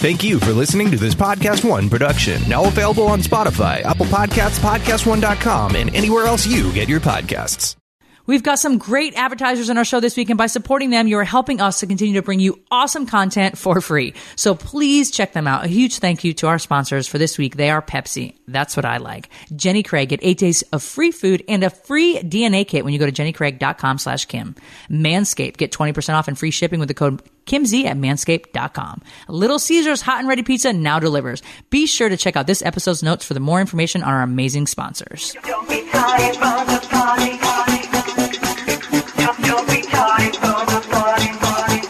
Thank you for listening to this Podcast One production. Now available on Spotify, Apple Podcasts, PodcastOne.com, and anywhere else you get your podcasts. We've got some great advertisers on our show this week, and by supporting them, you're helping us to continue to bring you awesome content for free. So please check them out. A huge thank you to our sponsors for this week. They are Pepsi. That's what I like. Jenny Craig. Get 8 days of free food and a free DNA kit when you go to jennycraig.com/Kim. Manscaped. Get 20% off and free shipping with the code KimZ at manscaped.com. Little Caesars Hot and Ready Pizza now delivers. Be sure to check out this episode's notes for the more information on our amazing sponsors. Don't be tired from the party, party. Don't be tired from the party, party.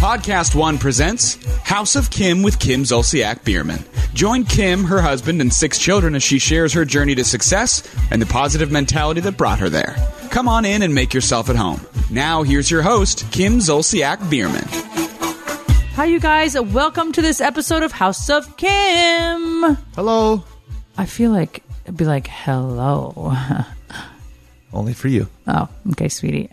Podcast One presents House of Kim with Kim Zolciak Biermann. Join Kim, her husband, and 6 children as she shares her journey to success and the positive mentality that brought her there. Come on in and make yourself at home. Now, here's your host, Kim Zolciak Biermann. Hi, you guys. Welcome to this episode of House of Kim. Hello. I feel like it'd be like, hello. Only for you. Oh, okay, sweetie.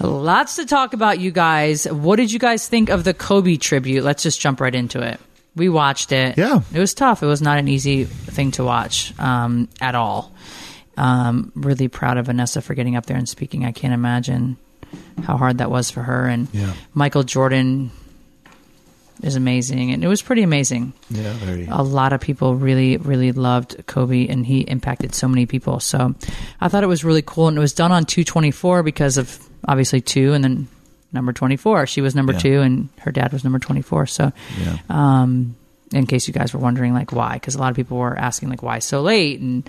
Lots to talk about, you guys. What did you guys think of the Kobe tribute? Let's just jump right into it. We watched it. Yeah. It was tough. It was not an easy thing to watch at all. Really proud of Vanessa for getting up there and speaking. I can't imagine how hard that was for her. And yeah. Michael Jordan is amazing. And it was pretty amazing. Yeah, very. A lot of people really, really loved Kobe, and he impacted so many people. So I thought it was really cool. And it was done on 2/24 because of obviously 2 and then number 24. She was number 2 and her dad was number 24. So in case you guys were wondering like why, because a lot of people were asking like why so late, and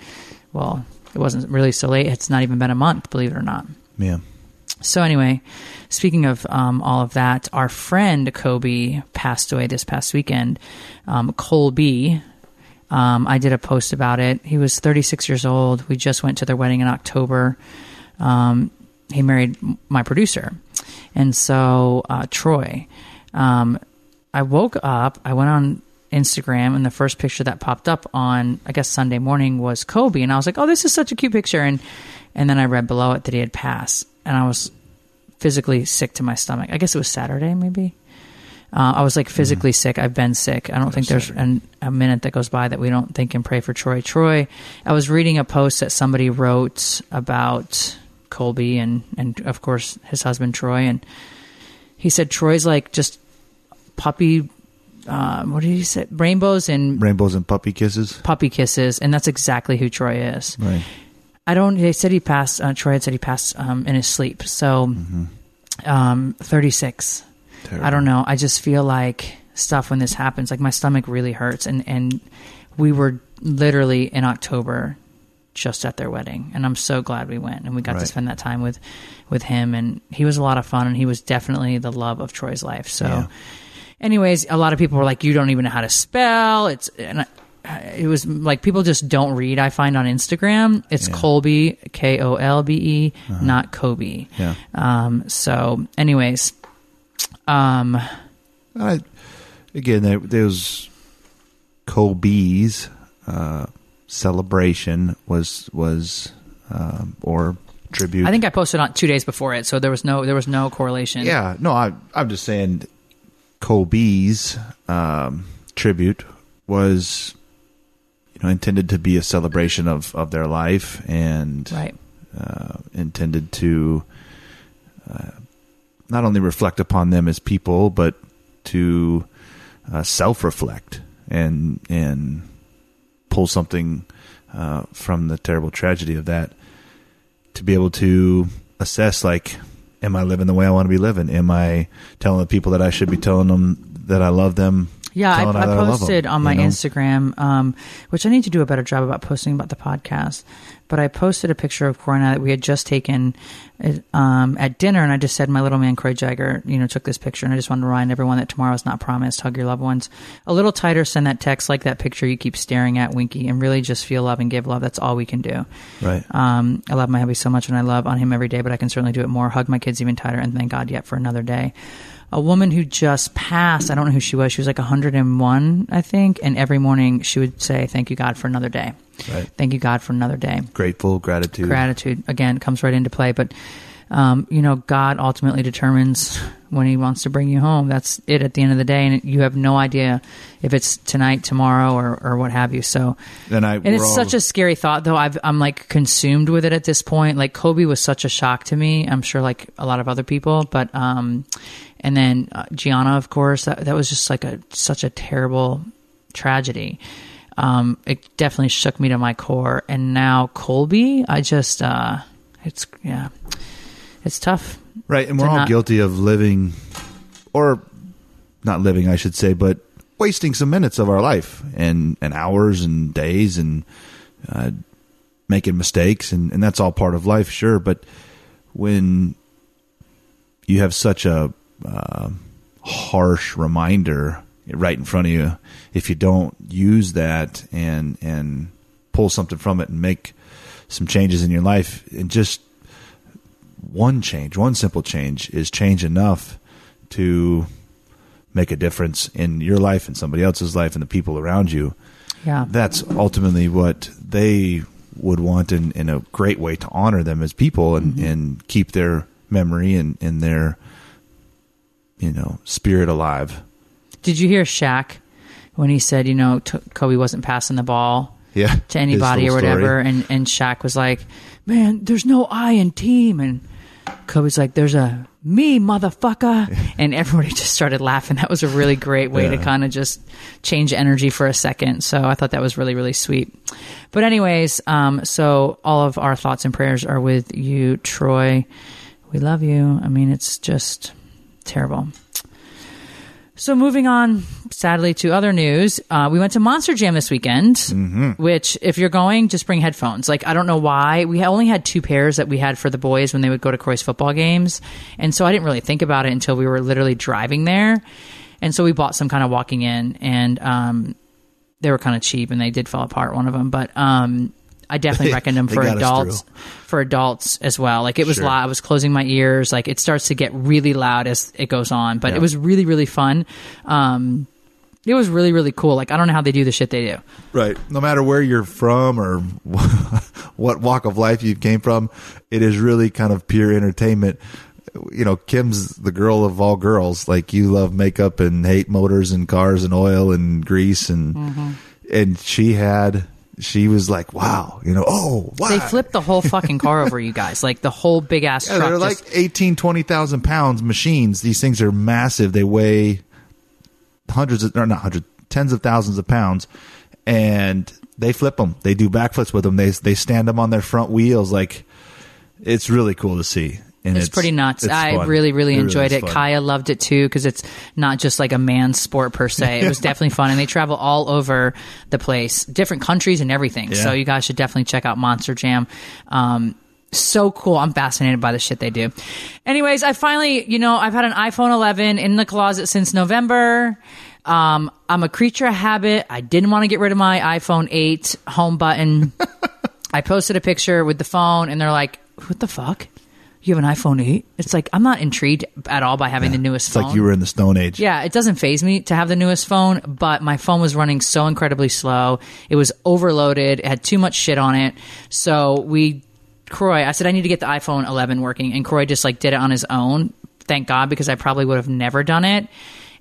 well, it wasn't really so late. It's not even been a month, believe it or not. Yeah. So anyway, speaking of all of that, our friend Kobe passed away this past weekend. Kolby, I did a post about it. He was 36 years old. We just went to their wedding in October. He married my producer. And so Troy, I woke up, I went on Instagram, and the first picture that popped up on, I guess, Sunday morning was Kobe. And I was like, oh, this is such a cute picture. And then I read below it that he had passed. And I was physically sick to my stomach. I guess it was Saturday, maybe. I was like physically sick. I've been sick. I don't think there's a minute that goes by that we don't think and pray for Troy. Troy, I was reading a post that somebody wrote about Kolby and of course his husband Troy, and he said Troy's like just puppy what did he say, rainbows and puppy kisses, and that's exactly who Troy is, right? They said he passed, Troy had said he passed in his sleep, so 36. Terrible. I don't know, I just feel like stuff when this happens, like my stomach really hurts, and we were literally in October just at their wedding, and I'm so glad we went, and we got to spend that time with him, and he was a lot of fun, and he was definitely the love of Troy's life. So anyways, a lot of people were like, you don't even know how to spell it's, and it was like people just don't read, I find, on Instagram. It's Kolby, Kolbe, not Kobe. So anyways, again, there was Kolby's celebration was or tribute. I think I posted on 2 days before it, so there was no correlation. Yeah, no, I'm just saying Kolby's tribute was, intended to be a celebration of their life, and intended to not only reflect upon them as people, but to self-reflect and pull something from the terrible tragedy of that, to be able to assess, like, am I living the way I want to be living? Am I telling the people that I should be telling them that I love them? Yeah, I posted on my Instagram, which I need to do a better job about posting about the podcast. but I posted a picture of Croy and I that we had just taken at dinner, and I just said, my little man Croy Jagger, took this picture, and I just wanted to remind everyone that tomorrow is not promised. Hug your loved ones a little tighter, send that text like that picture you keep staring at, winky, and really just feel love and give love. That's all we can do. Right. I love my hubby so much, and I love on him every day, but I can certainly do it more. Hug my kids even tighter, and thank God yet for another day. A woman who just passed, I don't know who she was like 101, I think, and every morning she would say, thank you, God, for another day. Right. Thank you, God, for another day. Grateful, gratitude. Gratitude, again, comes right into play, but, God ultimately determines when he wants to bring you home. That's it at the end of the day, and you have no idea if it's tonight, tomorrow, or what have you. So, it's such a scary thought, though. I'm like consumed with it at this point. Like, Kobe was such a shock to me. I'm sure like a lot of other people, but... And then Gianna, of course, that was just like such a terrible tragedy. It definitely shook me to my core. And now Kolby, I just, it's tough. Right. And we're all guilty of living, or not living, I should say, but wasting some minutes of our life and hours and days and making mistakes. And that's all part of life, sure. But when you have such a harsh reminder right in front of you, if you don't use that and pull something from it and make some changes in your life, and just one simple change is change enough to make a difference in your life and somebody else's life and the people around you. Yeah, that's ultimately what they would want, and a great way to honor them as people and, mm-hmm. and keep their memory and their spirit alive. Did you hear Shaq when he said, Kobe wasn't passing the ball to anybody or whatever? And Shaq was like, man, there's no I in team. And Kobe's like, there's a me, motherfucker. Yeah. And everybody just started laughing. That was a really great way to kind of just change energy for a second. So I thought that was really, really sweet. But anyways, so all of our thoughts and prayers are with you, Troy. We love you. I mean, it's just... terrible. So moving on, sadly, to other news. We went to Monster Jam this weekend, mm-hmm. which if you're going, just bring headphones. Like, I don't know why. We only had two pairs that we had for the boys when they would go to Croy's football games. And so I didn't really think about it until we were literally driving there. And so we bought some kind of walking in, and they were kind of cheap, and they did fall apart, one of them. But I definitely recommend them for adults, as well. Like, it was loud. I was closing my ears. Like, it starts to get really loud as it goes on, but it was really, really fun. It was really, really cool. Like, I don't know how they do the shit they do. Right. No matter where you're from or what walk of life you came from, it is really kind of pure entertainment. Kim's the girl of all girls. Like, you love makeup and hate motors and cars and oil and grease. And, mm-hmm. and she was like, wow, wow. They flipped the whole fucking car over, you guys. Like, the whole big ass truck. They're like 20,000 pounds machines. These things are massive. They weigh tens of thousands of pounds. And they flip them. They do backflips with them. They stand them on their front wheels. Like, it's really cool to see. And it's pretty nuts. I really, really enjoyed it. Kaya loved it too, because it's not just like a man's sport per se. It was definitely fun, and they travel all over the place, different countries and everything. Yeah. So you guys should definitely check out Monster Jam. So cool. I'm fascinated by the shit they do. Anyways, I finally, I've had an iPhone 11 in the closet since November. I'm a creature of habit. I didn't want to get rid of my iPhone 8 home button. I posted a picture with the phone, and they're like, what the fuck? You have an iPhone 8? It's like, I'm not intrigued at all by having the newest phone. It's like you were in the Stone Age. Yeah, it doesn't faze me to have the newest phone, but my phone was running so incredibly slow. It was overloaded. It had too much shit on it. So I said, I need to get the iPhone 11 working. And Croy just like did it on his own. Thank God, because I probably would have never done it.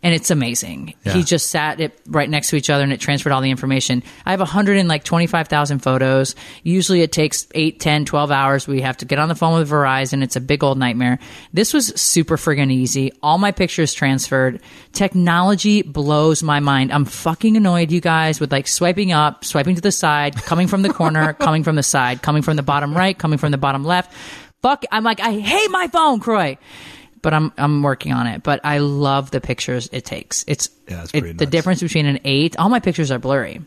And it's amazing. Yeah. He just sat it right next to each other, and it transferred all the information. I have 125,000 photos. Usually it takes 8, 10, 12 hours. We have to get on the phone with Verizon. It's a big old nightmare. This was super friggin' easy. All my pictures transferred. Technology blows my mind. I'm fucking annoyed, you guys, with like swiping up, swiping to the side, coming from the corner, coming from the side, coming from the bottom right, coming from the bottom left. Fuck, I'm like, I hate my phone, Croy. But I'm working on it. But I love the pictures it takes. It's pretty nuts. The difference between an 8. All my pictures are blurry.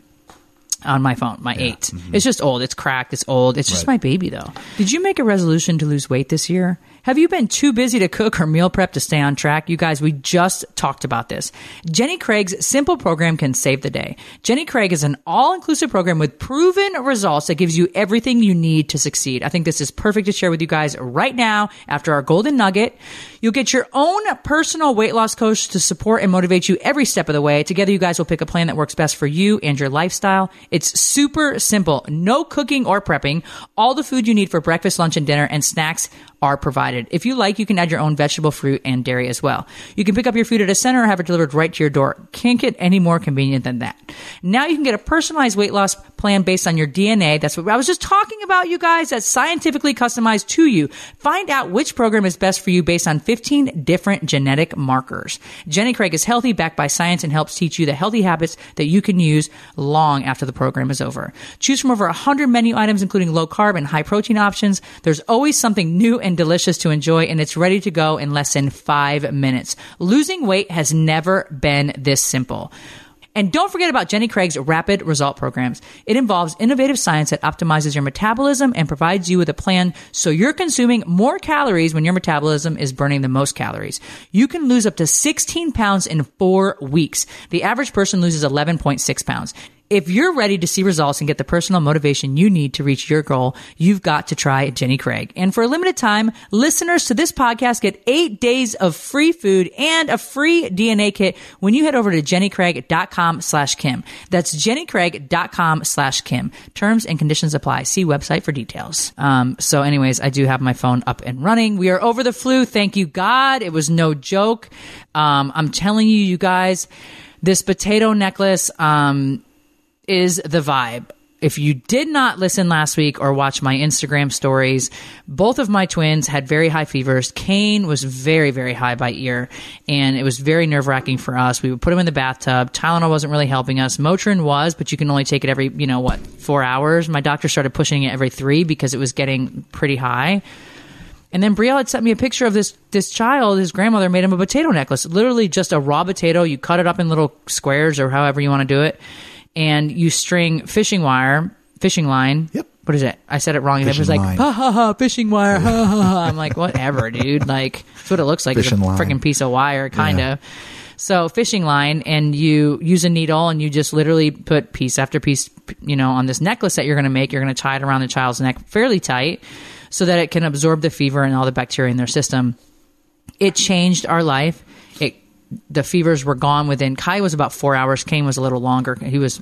on my phone, my 8. Mm-hmm. It's just old. It's cracked. It's old. It's just my baby, though. Did you make a resolution to lose weight this year? Have you been too busy to cook or meal prep to stay on track? You guys, we just talked about this. Jenny Craig's simple program can save the day. Jenny Craig is an all-inclusive program with proven results that gives you everything you need to succeed. I think this is perfect to share with you guys right now after our golden nugget. You'll get your own personal weight loss coach to support and motivate you every step of the way. Together, you guys will pick a plan that works best for you and your lifestyle. It's super simple. No cooking or prepping. All the food you need for breakfast, lunch, and dinner and snacks are provided. If you like, you can add your own vegetable, fruit, and dairy as well. You can pick up your food at a center or have it delivered right to your door. Can't get any more convenient than that. Now you can get a personalized weight loss plan based on your DNA. That's what I was just talking about, you guys. That's scientifically customized to you. Find out which program is best for you based on 15 different genetic markers. Jenny Craig is healthy, backed by science, and helps teach you the healthy habits that you can use long after the program is over. Choose from over 100 menu items, including low carb and high protein options. There's always something new and delicious to enjoy, and it's ready to go in less than 5 minutes. Losing weight has never been this simple. And don't forget about Jenny Craig's rapid result programs. It involves innovative science that optimizes your metabolism and provides you with a plan so you're consuming more calories when your metabolism is burning the most calories. You can lose up to 16 pounds in 4 weeks. The average person loses 11.6 pounds. If you're ready to see results and get the personal motivation you need to reach your goal, you've got to try Jenny Craig. And for a limited time, listeners to this podcast get 8 days of free food and a free DNA kit when you head over to jennycraig.com/Kim. That's jennycraig.com/Kim. Terms and conditions apply. See website for details. So anyways, I do have my phone up and running. We are over the flu. Thank you, God. It was no joke. I'm telling you, you guys, this potato necklace, is the vibe. If you did not listen last week or watch my Instagram stories, both of my twins had very high fevers. Kane was very, very high by ear, and it was very nerve-wracking for us. We would put him in the bathtub. Tylenol wasn't really helping us. Motrin was, but you can only take it every, 4 hours. My doctor started pushing it every 3 because it was getting pretty high. And then Brielle had sent me a picture of this child. His grandmother made him a potato necklace, literally just a raw potato. You cut it up in little squares or however you want to do it. And you string fishing line. Yep. What is it? I said it wrong. And everyone's like, ha ha ha, fishing wire. Ha, ha, ha. I'm like, whatever, dude. Like, that's what it looks like. It's a freaking piece of wire, kind of. So fishing line, and you use a needle, and you just literally put piece after piece, on this necklace that you're going to make. You're going to tie it around the child's neck fairly tight so that it can absorb the fever and all the bacteria in their system. It changed our life. The fevers were gone within. Kai was about 4 hours. Kane was a little longer. He was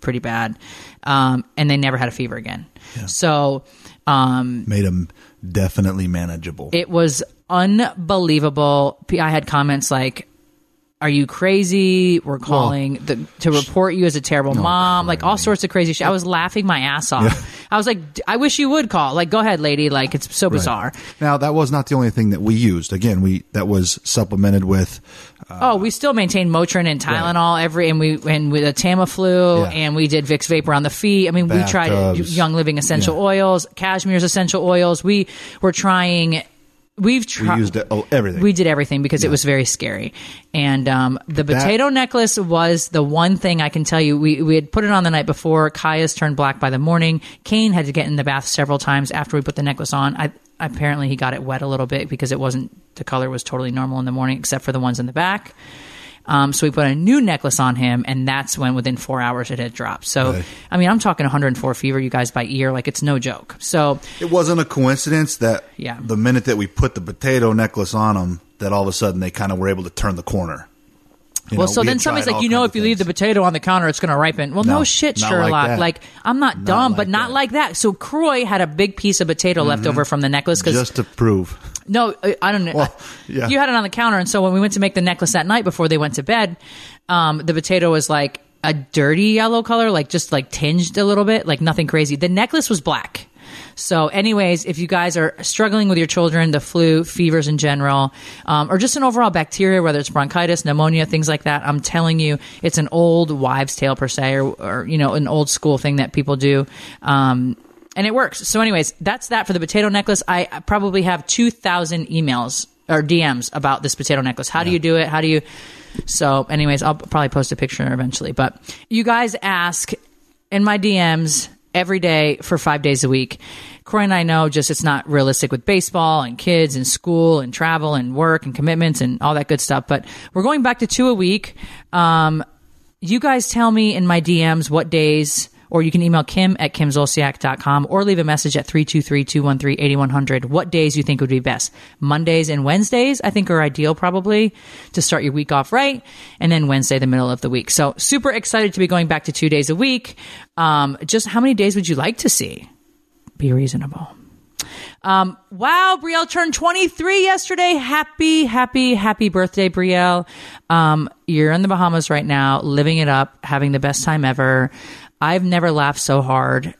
pretty bad. And they never had a fever again. Yeah. So made them definitely manageable. It was unbelievable. I had comments like, are you crazy? We're calling to report you as a terrible mom. Like all sorts of crazy shit. I was laughing my ass off. Yeah. I was like, I wish you would call. Like, go ahead, lady. Like, it's so bizarre. Now, that was not the only thing that we used. Again, that was supplemented with. We still maintained Motrin and Tylenol with a Tamiflu, and we did Vicks Vapor on the feet. I mean, we tried Young Living essential oils, Cashmere's essential oils. We were trying. We used everything. We did everything because it was very scary. And the potato necklace was the one thing I can tell you. We had put it on the night before. Kaya's turned black by the morning. Kane had to get in the bath several times after we put the necklace on. Apparently he got it wet a little bit because the color was totally normal in the morning except for the ones in the back. So we put a new necklace on him, and that's when within 4 hours it had dropped. So, I mean, I'm talking 104 fever, you guys, by ear. Like, it's no joke. So it wasn't a coincidence that the minute that we put the potato necklace on him, that all of a sudden they kind of were able to turn the corner. So then somebody's like, if you leave the potato on the counter, it's going to ripen. Well, no shit, Sherlock. I'm not dumb, but not like that. So Croy had a big piece of potato left over from the necklace. Just to prove. No, I don't know. Well, you had it on the counter. And so when we went to make the necklace that night before they went to bed, the potato was like a dirty yellow color, like just like tinged a little bit, like nothing crazy. The necklace was black. So anyways, if you guys are struggling with your children, the flu, fevers in general, or just an overall bacteria, whether it's bronchitis, pneumonia, things like that, I'm telling you, it's an old wives' tale per se, or an old school thing that people do. And it works. So anyways, that's that for the potato necklace. I probably have 2,000 emails or DMs about this potato necklace. How do you do it? So anyways, I'll probably post a picture eventually. But you guys ask in my DMs every day for 5 days a week. Croy and I know just it's not realistic with baseball and kids and school and travel and work and commitments and all that good stuff. But we're going back to 2 a week. You guys tell me in my DMs what days, or you can email Kim at kimzolciak.com or leave a message at 323-213-8100. What days you think would be best? Mondays and Wednesdays, I think, are ideal probably to start your week off right. And then Wednesday, the middle of the week. So super excited to be going back to 2 days a week. Just how many days would you like to see? Be reasonable. Wow, Brielle turned 23 yesterday. Happy birthday, Brielle. You're in the Bahamas right now, living it up, having the best time ever. I've never laughed so hard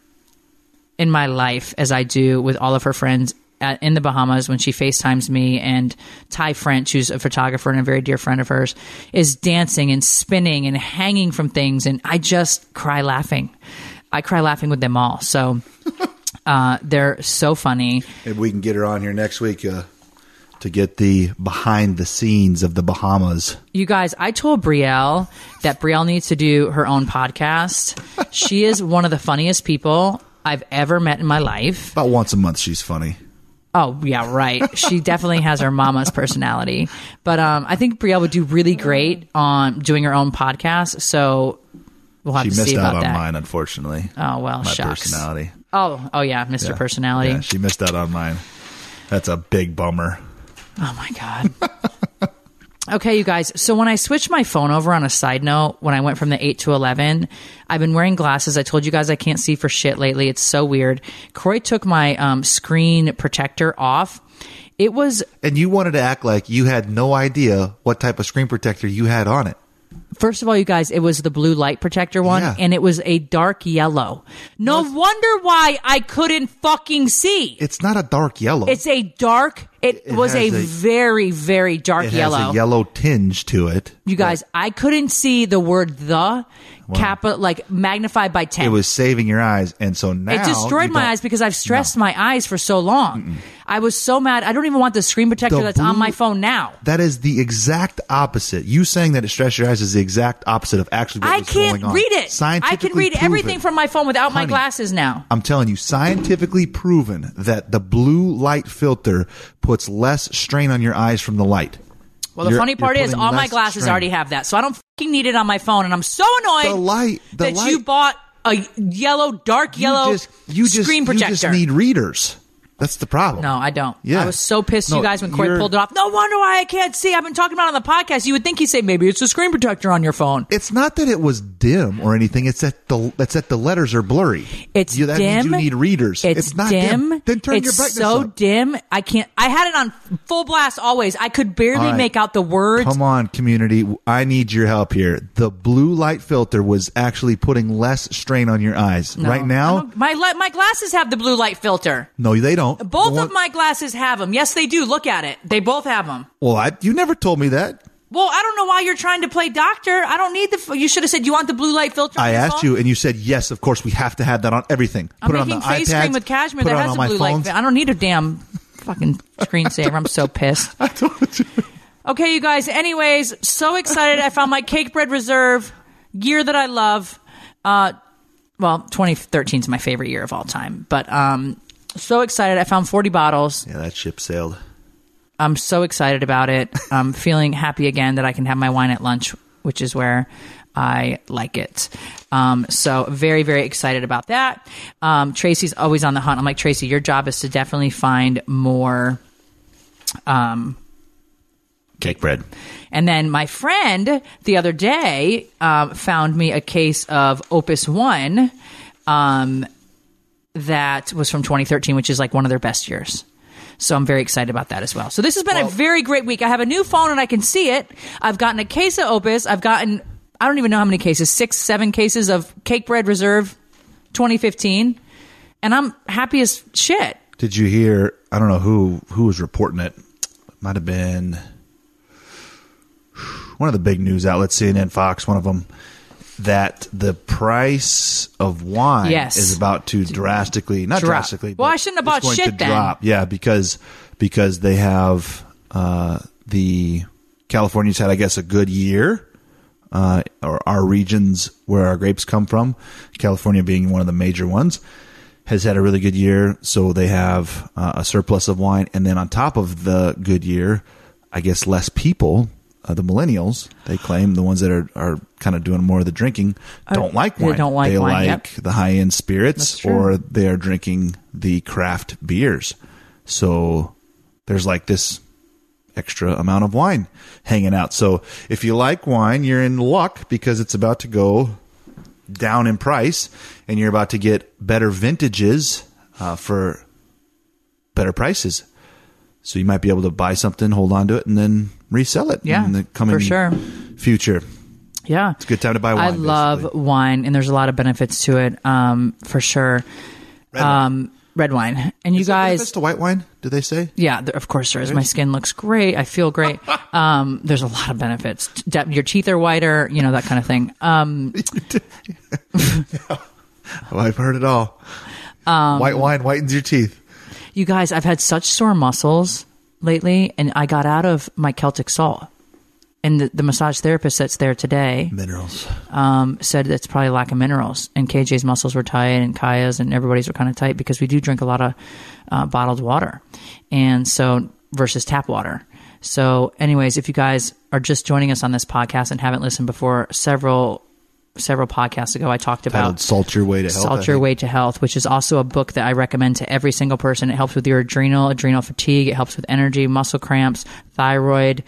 in my life as I do with all of her friends in the Bahamas when she FaceTimes me, and Ty French, who's a photographer and a very dear friend of hers, is dancing and spinning and hanging from things, and I just cry laughing. I cry laughing with them all. So they're so funny. If we can get her on here next week to get the behind the scenes of the Bahamas. You guys, I told Brielle that Brielle needs to do her own podcast. She is one of the funniest people I've ever met in my life. About once a month, she's funny. Oh, yeah, right. She definitely has her mama's personality. But I think Brielle would do really great on doing her own podcast. So we'll have to see about that. She missed out on mine, unfortunately. Oh, well, shucks. My personality. Oh yeah, Mr. Yeah. Personality. Yeah, she missed out on mine. That's a big bummer. Oh, my God. Okay, you guys. So when I switched my phone over, on a side note, when I went from the 8 to 11, I've been wearing glasses. I told you guys I can't see for shit lately. It's so weird. Croy took my screen protector off. It was... And you wanted to act like you had no idea what type of screen protector you had on it. First of all, you guys, it was the blue light protector one, yeah. And it was a dark yellow. No wonder why I couldn't fucking see. It's not a dark yellow. It's a dark. It was a very, very dark yellow. It has a yellow tinge to it. You guys, I couldn't see the word "the" capital, like magnified by 10. It was saving your eyes, and so now it destroyed my eyes because I've stressed my eyes for so long. Mm-mm. I was so mad. I don't even want the screen protector that's on my phone now. That is the exact opposite. You saying that it stressed your eyes is the exact opposite of actually what was going on. I can't read it. Scientifically, I can read everything from my phone without my glasses now. I'm telling you, scientifically proven that the blue light filter puts less strain on your eyes from the light. Well, the funny part is all my glasses already have that, so I don't fucking need it on my phone, and I'm so annoyed that you bought a dark yellow screen protector. You just need readers. That's the problem. No, I don't. Yeah. I was so pissed, you guys, when Croy pulled it off. No wonder why I can't see. I've been talking about it on the podcast. You would think he'd say, maybe it's a screen protector on your phone. It's not that it was dim or anything. It's that the letters are blurry. It's dim. That means you need readers. It's not dim. Then turn your brightness up. It's so dim. I can't. I had it on full blast always. I could barely make out the words. Come on, community. I need your help here. The blue light filter was actually putting less strain on your eyes. No, right now, my glasses have the blue light filter. No, they don't. Both of my glasses have them. Yes, they do. Look at it. They both have them. Well, you never told me that. Well, I don't know why you're trying to play doctor. I don't need the... You should have said, you want the blue light filter on your phone? I asked you, and you said, yes, of course, we have to have that on everything. Put it on the iPads. I'm making face cream with cashmere that has a blue light filter. I don't need a damn fucking screensaver. I'm so pissed. I told you. Okay, you guys. Anyways, so excited. I found my Cakebread Reserve, gear that I love. Well, 2013 is my favorite year of all time, but... So excited. I found 40 bottles. Yeah, that ship sailed. I'm so excited about it. I'm feeling happy again that I can have my wine at lunch, which is where I like it. So very, very excited about that. Tracy's always on the hunt. I'm like, Tracy, your job is to definitely find more... cake bread. And then my friend the other day found me a case of Opus One that was from 2013, which is like one of their best years. So I'm very excited about that as well. So this has been a very great week. I have a new phone and I can see it. I've gotten a case of Opus. I've gotten, I don't even know how many cases, 6-7 cases of Cakebread Reserve 2015. And I'm happy as shit. Did you hear, I don't know who was reporting it. It might have been one of the big news outlets, CNN, Fox, one of them. That the price of wine is about to drastically drop. Well, I shouldn't have bought shit then. Drop. Yeah, because they have the California's had, I guess, a good year or our regions where our grapes come from, California being one of the major ones, has had a really good year. So they have a surplus of wine. And then on top of the good year, I guess less people, the millennials, they claim, the ones that are kind of doing more of the drinking, don't like wine. They don't like wine. They like the high-end spirits, or they are drinking the craft beers. So there's like this extra amount of wine hanging out. So if you like wine, you're in luck because it's about to go down in price and you're about to get better vintages for better prices. So you might be able to buy something, hold on to it, and then resell it in the coming future. Yeah. It's a good time to buy wine. I love wine, and there's a lot of benefits to it, for sure. Red wine. And you guys, is that to white wine, do they say? Yeah, of course there is. My skin looks great. I feel great. There's a lot of benefits. Your teeth are whiter, you know, that kind of thing. Well, I've heard it all. White wine whitens your teeth. You guys, I've had such sore muscles lately, and I got out of my Celtic salt. And the massage therapist that's there today, minerals, said it's probably lack of minerals. And KJ's muscles were tight, and Kaya's, and everybody's were kind of tight because we do drink a lot of bottled water, and so versus tap water. So, anyways, if you guys are just joining us on this podcast and haven't listened before, several podcasts ago, I talked about Salt Your Way to Health. Salt Your Way to Health, which is also a book that I recommend to every single person. It helps with your adrenal fatigue. It helps with energy, muscle cramps, thyroid.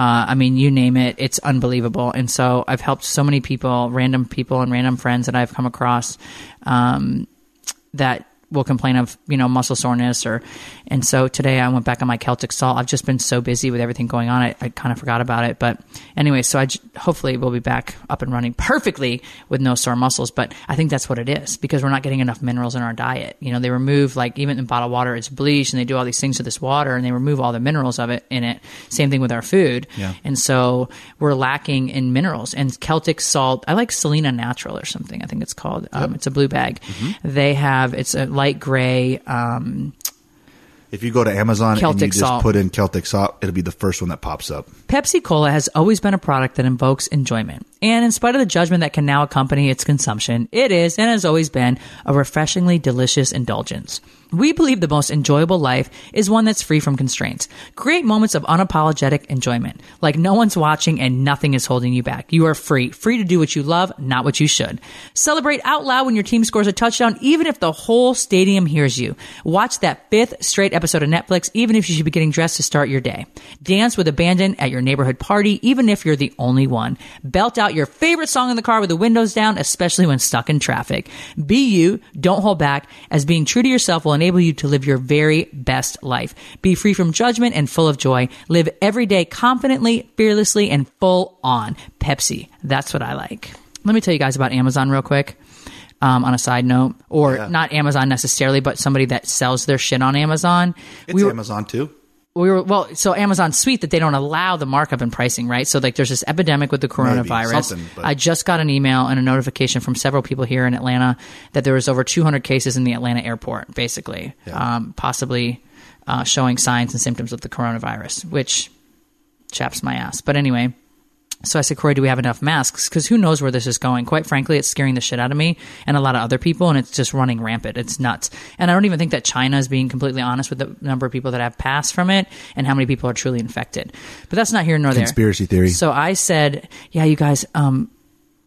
I mean, you name it. It's unbelievable. And so I've helped so many people, random people and random friends that I've come across that will complain of, you know, muscle soreness. And so today I went back on my Celtic salt. I've just been so busy with everything going on. I kind of forgot about it. But anyway, so hopefully we'll be back up and running perfectly with no sore muscles. But I think that's what it is, because we're not getting enough minerals in our diet. You know, they remove, like, even in bottled water, it's bleach, and they do all these things to this water, and they remove all the minerals of it in it. Same thing with our food. Yeah. And so we're lacking in minerals. And Celtic salt, I like Selena Natural or something, I think it's called. Yep. It's a blue bag. Mm-hmm. It's a light gray, if you go to Amazon Celtic and you just put in Celtic salt, it'll be the first one that pops up. Pepsi Cola has always been a product that invokes enjoyment. And in spite of the judgment that can now accompany its consumption, it is and has always been a refreshingly delicious indulgence. We believe the most enjoyable life is one that's free from constraints. Create moments of unapologetic enjoyment, like no one's watching and nothing is holding you back. You are free to do what you love, not what you should. Celebrate out loud when your team scores a touchdown, even if the whole stadium hears you. Watch that 5th straight episode of Netflix, even if you should be getting dressed to start your day. Dance with abandon at your neighborhood party, even if you're the only one. Belt out your favorite song in the car with the windows down, especially when stuck in traffic. Be you, don't hold back, as being true to yourself will enable you to live your very best life. Be free from judgment and full of joy. Live every day confidently, fearlessly, and full on. Pepsi. That's what I like. Let me tell you guys about Amazon real quick. On a side note, or not Amazon necessarily, but somebody that sells their shit on Amazon. It's Amazon too. So Amazon's sweet that they don't allow the markup and pricing, right? So, like, there's this epidemic with the coronavirus. I just got an email and a notification from several people here in Atlanta that there was over 200 cases in the Atlanta airport, basically, possibly showing signs and symptoms of the coronavirus, which chaps my ass. But anyway, so I said, Croy, do we have enough masks? Because who knows where this is going? Quite frankly, it's scaring the shit out of me and a lot of other people, and it's just running rampant. It's nuts. And I don't even think that China is being completely honest with the number of people that have passed from it and how many people are truly infected. But that's not here nor there. Conspiracy theory. So I said, yeah, you guys, what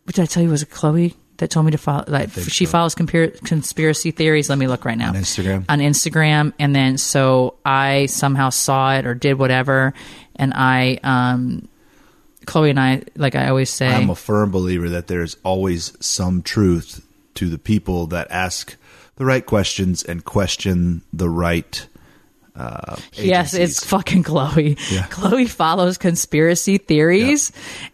did I tell you? Was it Chloe that told me to follow? Like, she follows conspiracy theories. Let me look right now. On Instagram. And then so I somehow saw it or did whatever, and I Chloe and I, like I always say, I'm a firm believer that there is always some truth to the people that ask the right questions and question the right agencies. Yes, it's fucking Chloe. Yeah. Chloe follows conspiracy theories,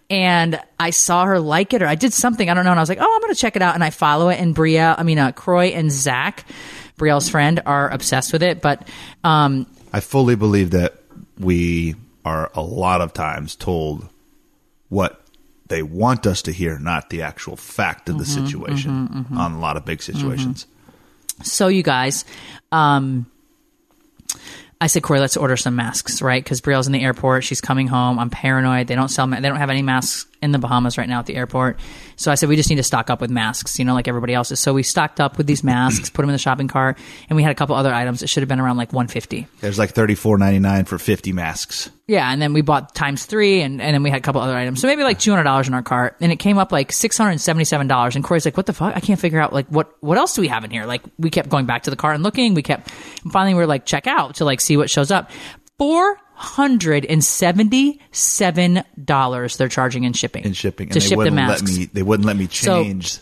and I saw her like it, or I did something, I don't know, and I was like, oh, I'm going to check it out, and I follow it, and Croy and Zach, Brielle's friend, are obsessed with it, but I fully believe that we are a lot of times told what they want us to hear, not the actual fact of the situation on a lot of big situations. So you guys, I said, Croy, let's order some masks, right? Because Brielle's in the airport. She's coming home. I'm paranoid. They don't have any masks in the Bahamas right now at the airport. So I said, we just need to stock up with masks, you know, like everybody else is. So we stocked up with these masks, put them in the shopping cart, and we had a couple other items that should have been around like $150. There's like $34.99 for 50 masks. Yeah, and then we bought times three, and then we had a couple other items. So maybe like $200 in our cart, and it came up like $677. And Corey's like, what the fuck? I can't figure out like what else do we have in here? Like we kept going back to the cart and looking. And finally we were like, check out to like see what shows up. $477 they're charging in shipping. In shipping. To ship the masks. They wouldn't let me change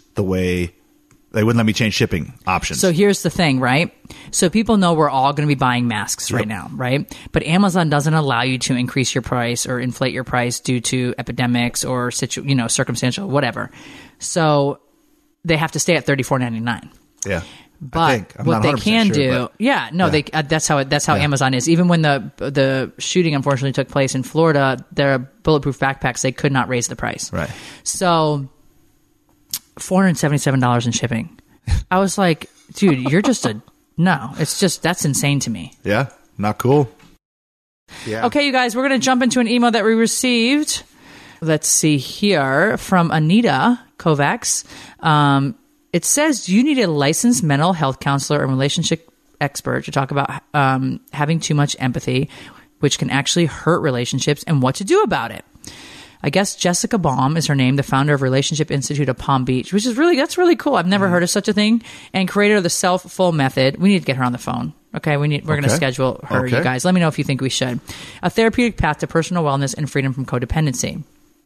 they wouldn't let me change shipping options. So here's the thing, right? So people know we're all going to be buying masks right now, right? But Amazon doesn't allow you to increase your price or inflate your price due to epidemics or circumstantial, whatever. So they have to stay at $34.99. Yeah. But what they can do, that's how Amazon is. Even when the shooting unfortunately took place in Florida, their bulletproof backpacks, they could not raise the price. Right. So $477 in shipping. I was like, dude, you're just that's insane to me. Yeah. Not cool. Yeah. Okay, you guys, we're going to jump into an email that we received. Let's see here from Anita Kovacs. It says you need a licensed mental health counselor and relationship expert to talk about having too much empathy, which can actually hurt relationships, and what to do about it. I guess Jessica Baum is her name, the founder of Relationship Institute of Palm Beach, which is that's really cool. I've never heard of such a thing, and creator of the Self-Full Method. We need to get her on the phone. Okay, we're going to schedule her, you guys. Let me know if you think we should. A therapeutic path to personal wellness and freedom from codependency.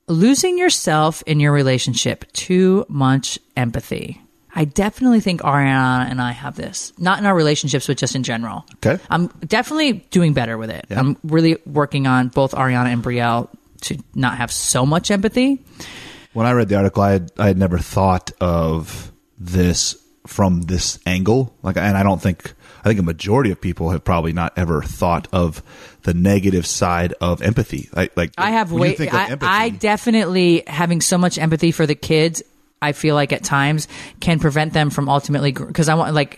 Losing yourself in your relationship. Too much empathy. I definitely think Ariana and I have this. Not in our relationships, but just in general. Okay. I'm definitely doing better with it. Yeah. I'm really working on both Ariana and Brielle to not have so much empathy. When I read the article, I had never thought of this from this angle. I think a majority of people have probably not ever thought of the negative side of empathy. I definitely having so much empathy for the kids. I feel like at times can prevent them from ultimately, because I want let's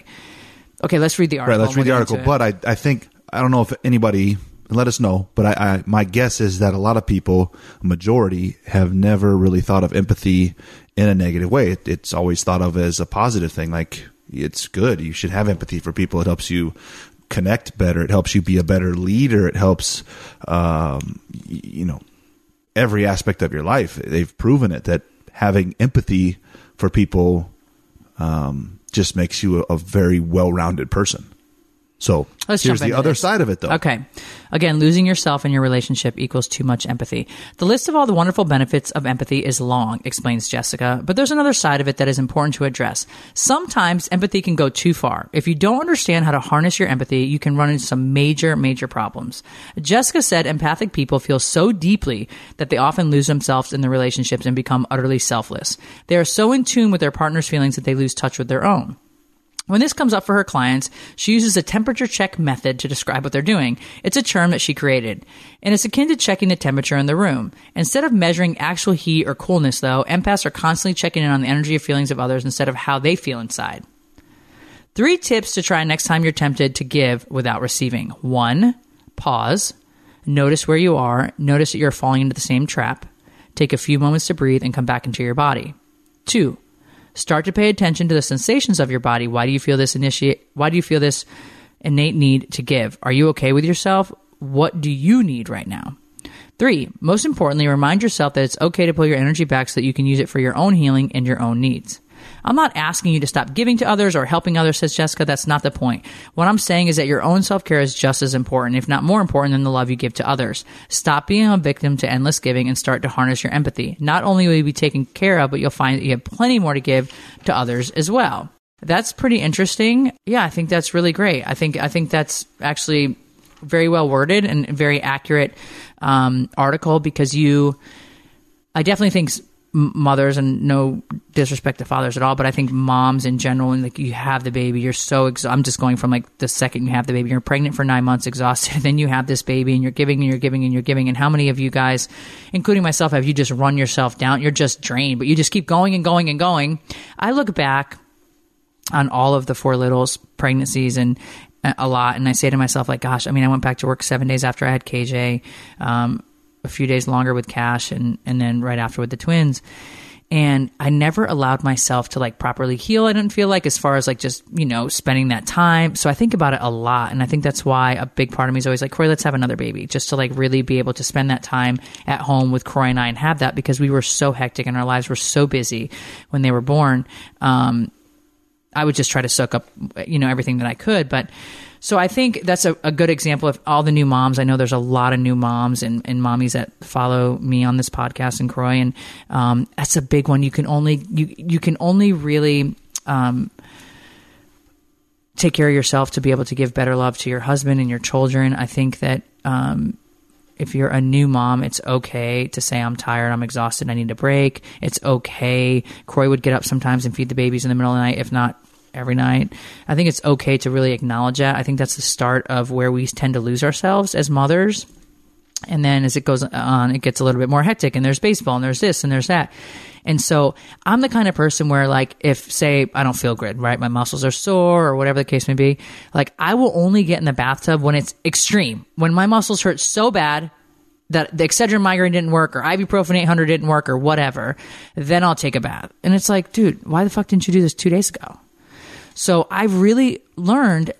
read the article. Right, let's read the article. But I think, I don't know if anybody, let us know, but I my guess is that a lot of people, a majority, have never really thought of empathy in a negative way. It's always thought of as a positive thing. Like, it's good. You should have empathy for people. It helps you connect better. It helps you be a better leader. It helps, every aspect of your life. They've proven it that having empathy for people just makes you a very well-rounded person. So here's the other side of it, though. Okay. Again, losing yourself in your relationship equals too much empathy. The list of all the wonderful benefits of empathy is long, explains Jessica, but there's another side of it that is important to address. Sometimes empathy can go too far. If you don't understand how to harness your empathy, you can run into some major, major problems. Jessica said empathic people feel so deeply that they often lose themselves in their relationships and become utterly selfless. They are so in tune with their partner's feelings that they lose touch with their own. When this comes up for her clients, she uses a temperature check method to describe what they're doing. It's a term that she created, and it's akin to checking the temperature in the room. Instead of measuring actual heat or coolness, though, empaths are constantly checking in on the energy or feelings of others instead of how they feel inside. 3 tips to try next time you're tempted to give without receiving. 1, pause. Notice where you are. Notice that you're falling into the same trap. Take a few moments to breathe and come back into your body. 2, start to pay attention to the sensations of your body. Why do you feel this innate need to give? Are you okay with yourself? What do you need right now? 3, most importantly, remind yourself that it's okay to pull your energy back so that you can use it for your own healing and your own needs. I'm not asking you to stop giving to others or helping others, says Jessica. That's not the point. What I'm saying is that your own self-care is just as important, if not more important, than the love you give to others. Stop being a victim to endless giving and start to harness your empathy. Not only will you be taken care of, but you'll find that you have plenty more to give to others as well. That's pretty interesting. Yeah, I think that's really great. I think that's actually very well worded and very accurate article, because I definitely think mothers, and no disrespect to fathers at all, but I think moms in general, when you have the baby, you're so exhausted. I'm just going from the second you have the baby, you're pregnant for 9 months, exhausted, then you have this baby and you're giving and you're giving and you're giving. And how many of you guys, including myself, have you just run yourself down? You're just drained, but you just keep going and going and going. I look back on all of the 4 littles pregnancies and I say to myself, I went back to work 7 days after I had KJ. a few days longer with Cash and then right after with the twins. And I never allowed myself to like properly heal. I didn't feel like, as far as like just, you know, spending that time. So I think about it a lot. And I think that's why a big part of me is always like, Croy, let's have another baby, just to like really be able to spend that time at home with Croy and I and have that, because we were so hectic and our lives were so busy when they were born. I would just try to soak up, you know, everything that I could. But so I think that's a good example of all the new moms. I know there's a lot of new moms and mommies that follow me on this podcast and Croy, and that's a big one. You can only really take care of yourself to be able to give better love to your husband and your children. I think that if you're a new mom, it's okay to say, I'm tired, I'm exhausted, I need a break. It's okay. Croy would get up sometimes and feed the babies in the middle of the night, if not every night. I think it's okay to really acknowledge that. I think that's the start of where we tend to lose ourselves as mothers. And then as it goes on, it gets a little bit more hectic, and there's baseball and there's this and there's that. And so I'm the kind of person where, like, if say I don't feel good, right? My muscles are sore or whatever the case may be. Like, I will only get in the bathtub when it's extreme, when my muscles hurt so bad that the Excedrin migraine didn't work or ibuprofen 800 didn't work or whatever, then I'll take a bath. And it's like, dude, why the fuck didn't you do this 2 days ago? So I've really learned,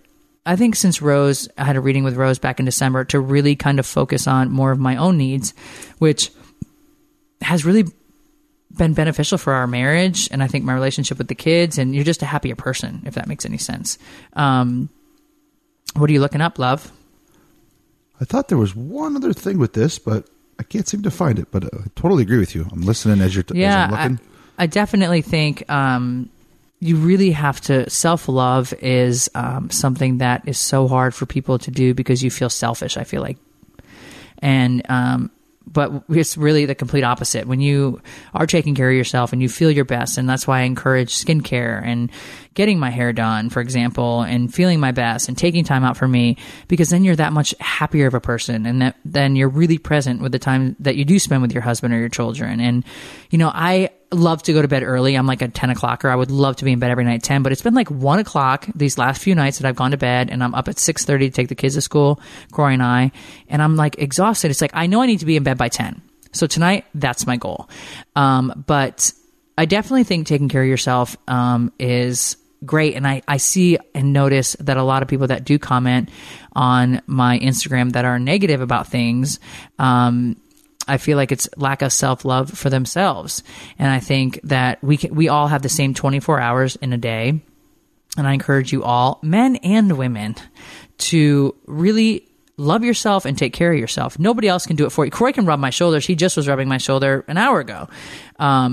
I think since Rose, I had a reading with Rose back in December, to really kind of focus on more of my own needs, which has really been beneficial for our marriage. And I think my relationship with the kids, and you're just a happier person, if that makes any sense. What are you looking up, love? I thought there was one other thing with this, but I can't seem to find it, but I totally agree with you. I'm listening as you're as I'm looking. I definitely think, you really have to, self-love is something that is so hard for people to do because you feel selfish, I feel like. And, but it's really the complete opposite. When you are taking care of yourself and you feel your best, and that's why I encourage skincare and getting my hair done, for example, and feeling my best and taking time out for me, because then you're that much happier of a person. And that, then you're really present with the time that you do spend with your husband or your children. And, you know, I love to go to bed early. I'm like a 10 o'clocker. I would love to be in bed every night at 10, but it's been like 1 o'clock these last few nights that I've gone to bed, and I'm up at 6:30 to take the kids to school, Croy and I'm like exhausted. It's like, I know I need to be in bed by 10. So tonight, that's my goal. But I definitely think taking care of yourself is great. And I see and notice that a lot of people that do comment on my Instagram that are negative about things, I feel like it's lack of self-love for themselves. And I think that we all have the same 24 hours in a day. And I encourage you all, men and women, to really love yourself and take care of yourself. Nobody else can do it for you. Croy can rub my shoulders. He just was rubbing my shoulder an hour ago.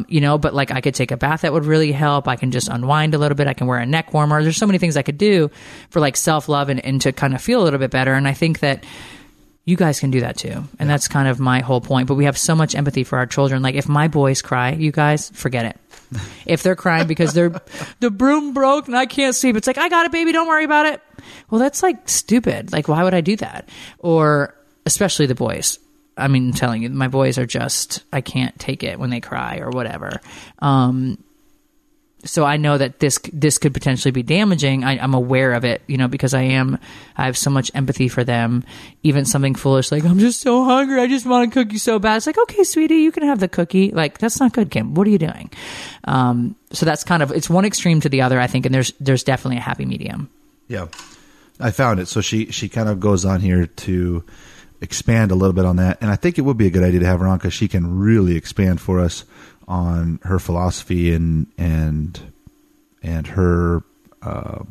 You know, but like I could take a bath. That would really help. I can just unwind a little bit. I can wear a neck warmer. There's so many things I could do for like self-love and to kind of feel a little bit better. And I think that you guys can do that too. And That's kind of my whole point. But we have so much empathy for our children. Like, if my boys cry, you guys, forget it. If they're crying because the broom broke and I can't sleep, it's like, I got it, baby, don't worry about it. Well, that's like stupid. Like, why would I do that? Or especially the boys. I mean, I'm telling you, my boys are just, I can't take it when they cry or whatever. So I know that this could potentially be damaging. I'm aware of it, you know, because I have so much empathy for them. Even something foolish like, I'm just so hungry, I just want a cookie so bad. It's like, okay, sweetie, you can have the cookie. Like, that's not good, Kim. What are you doing? So that's kind of, it's one extreme to the other, I think. And there's definitely a happy medium. Yeah, I found it. So she kind of goes on here to expand a little bit on that. And I think it would be a good idea to have her on, because she can really expand for us on her philosophy and her, I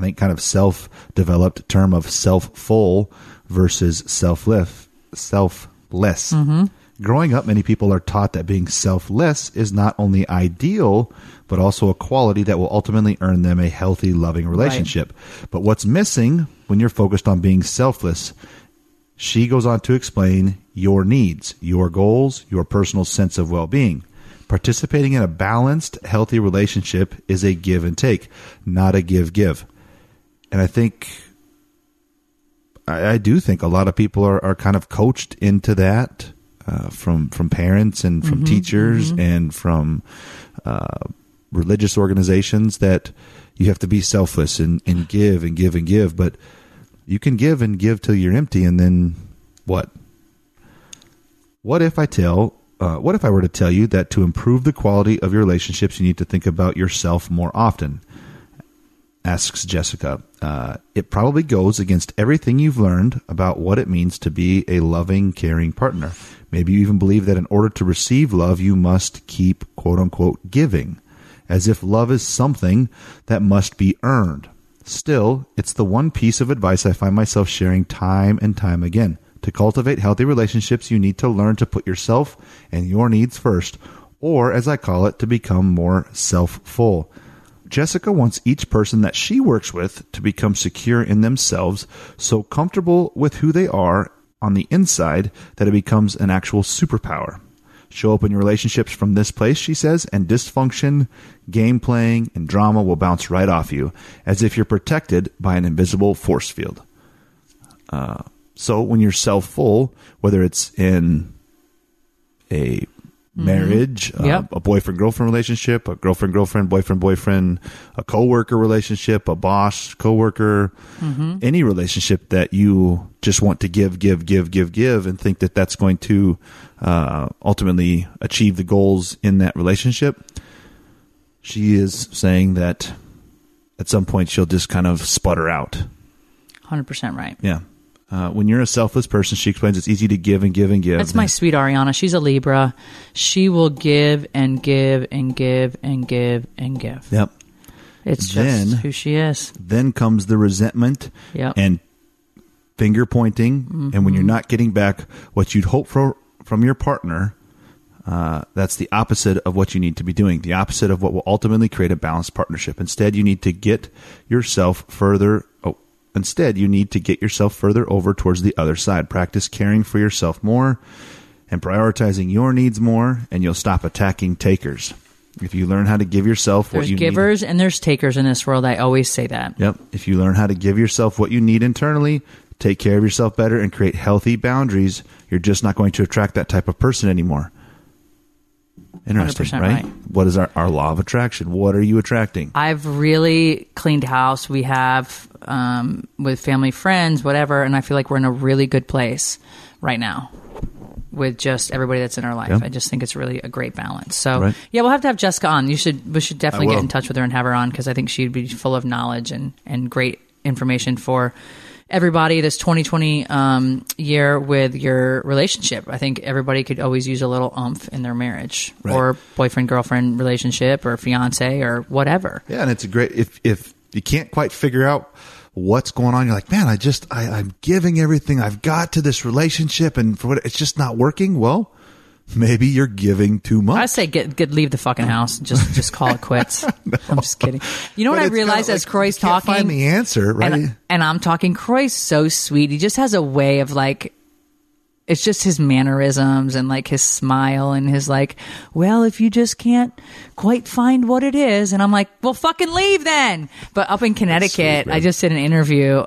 think, kind of self-developed term of self-full versus selfless. Mm-hmm. Growing up, many people are taught that being selfless is not only ideal, but also a quality that will ultimately earn them a healthy, loving relationship. Right. But what's missing when you're focused on being selfless? She goes on to explain your needs, your goals, your personal sense of well-being. Participating in a balanced, healthy relationship is a give and take, not a give. And I think, I do think a lot of people are kind of coached into that from parents and from teachers and from religious organizations, that you have to be selfless and give. But you can give and give till you're empty, and then what? What if I were to tell you that to improve the quality of your relationships, you need to think about yourself more often? Asks Jessica. It probably goes against everything you've learned about what it means to be a loving, caring partner. Maybe you even believe that in order to receive love, you must keep, quote unquote, giving, as if love is something that must be earned. Still, it's the one piece of advice I find myself sharing time and time again. To cultivate healthy relationships, you need to learn to put yourself and your needs first, or as I call it, to become more self-full. Jessica wants each person that she works with to become secure in themselves, so comfortable with who they are on the inside that it becomes an actual superpower. Show up in your relationships from this place, she says, and dysfunction, game playing, and drama will bounce right off you, as if you're protected by an invisible force field. So when you're self-full, whether it's in a marriage, a boyfriend-girlfriend relationship, a girlfriend-girlfriend, boyfriend-boyfriend, a coworker relationship, a boss, coworker, any relationship that you just want to give, and think that that's going to ultimately achieve the goals in that relationship. She is saying that at some point she'll just kind of sputter out. 100% right. Yeah. When you're a selfless person, she explains, it's easy to give and give and give. That's my sweet Ariana. She's a Libra. She will give and give and give and give and give. Yep. It's just who she is. Then comes the resentment and finger pointing. And when you're not getting back what you'd hope for from your partner, that's the opposite of what you need to be doing, the opposite of what will ultimately create a balanced partnership. Instead, you need to get yourself further over towards the other side. Practice caring for yourself more and prioritizing your needs more, and you'll stop attacking takers. If you learn how to give yourself what you need. There's givers and there's takers in this world. I always say that. Yep. If you learn how to give yourself what you need internally, take care of yourself better, and create healthy boundaries, you're just not going to attract that type of person anymore. Interesting, right? What is our law of attraction? What are you attracting? I've really cleaned house. We have with family, friends, whatever. And I feel like we're in a really good place right now with just everybody that's in our life. Yeah. I just think it's really a great balance. So yeah, we'll have to have Jessica on. We should definitely get in touch with her and have her on, because I think she'd be full of knowledge and great information for everybody this 2020 year with your relationship. I think everybody could always use a little oomph in their marriage or boyfriend girlfriend relationship or fiance or whatever. Yeah, and it's a great if you can't quite figure out what's going on, you're like, man, I'm giving everything I've got to this relationship, and it's just not working. Well, maybe you're giving too much. I say leave the fucking house. Just call it quits. No. I'm just kidding. You know what I realized as Croy's talking? Find the answer, right? And I'm talking. Croy's so sweet. He just has a way of like, it's just his mannerisms and like his smile and his like, well, if you just can't quite find what it is, and I'm like, well, fucking leave then. But up in Connecticut, I just did an interview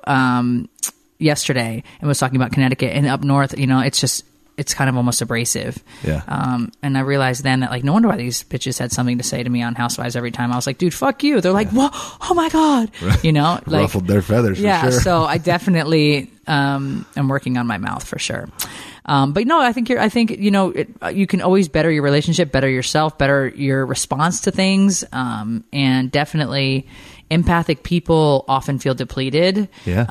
yesterday and was talking about Connecticut, and up north, you know, it's just. It's kind of almost abrasive. Yeah. And I realized then that, like, no wonder why these bitches had something to say to me on Housewives every time. I was like, dude, fuck you. They're like, whoa, oh my God. You know? Like, ruffled their feathers for sure. So I definitely am working on my mouth for sure. But no, I think, you know, you can always better your relationship, better yourself, better your response to things. And definitely empathic people often feel depleted. Yeah.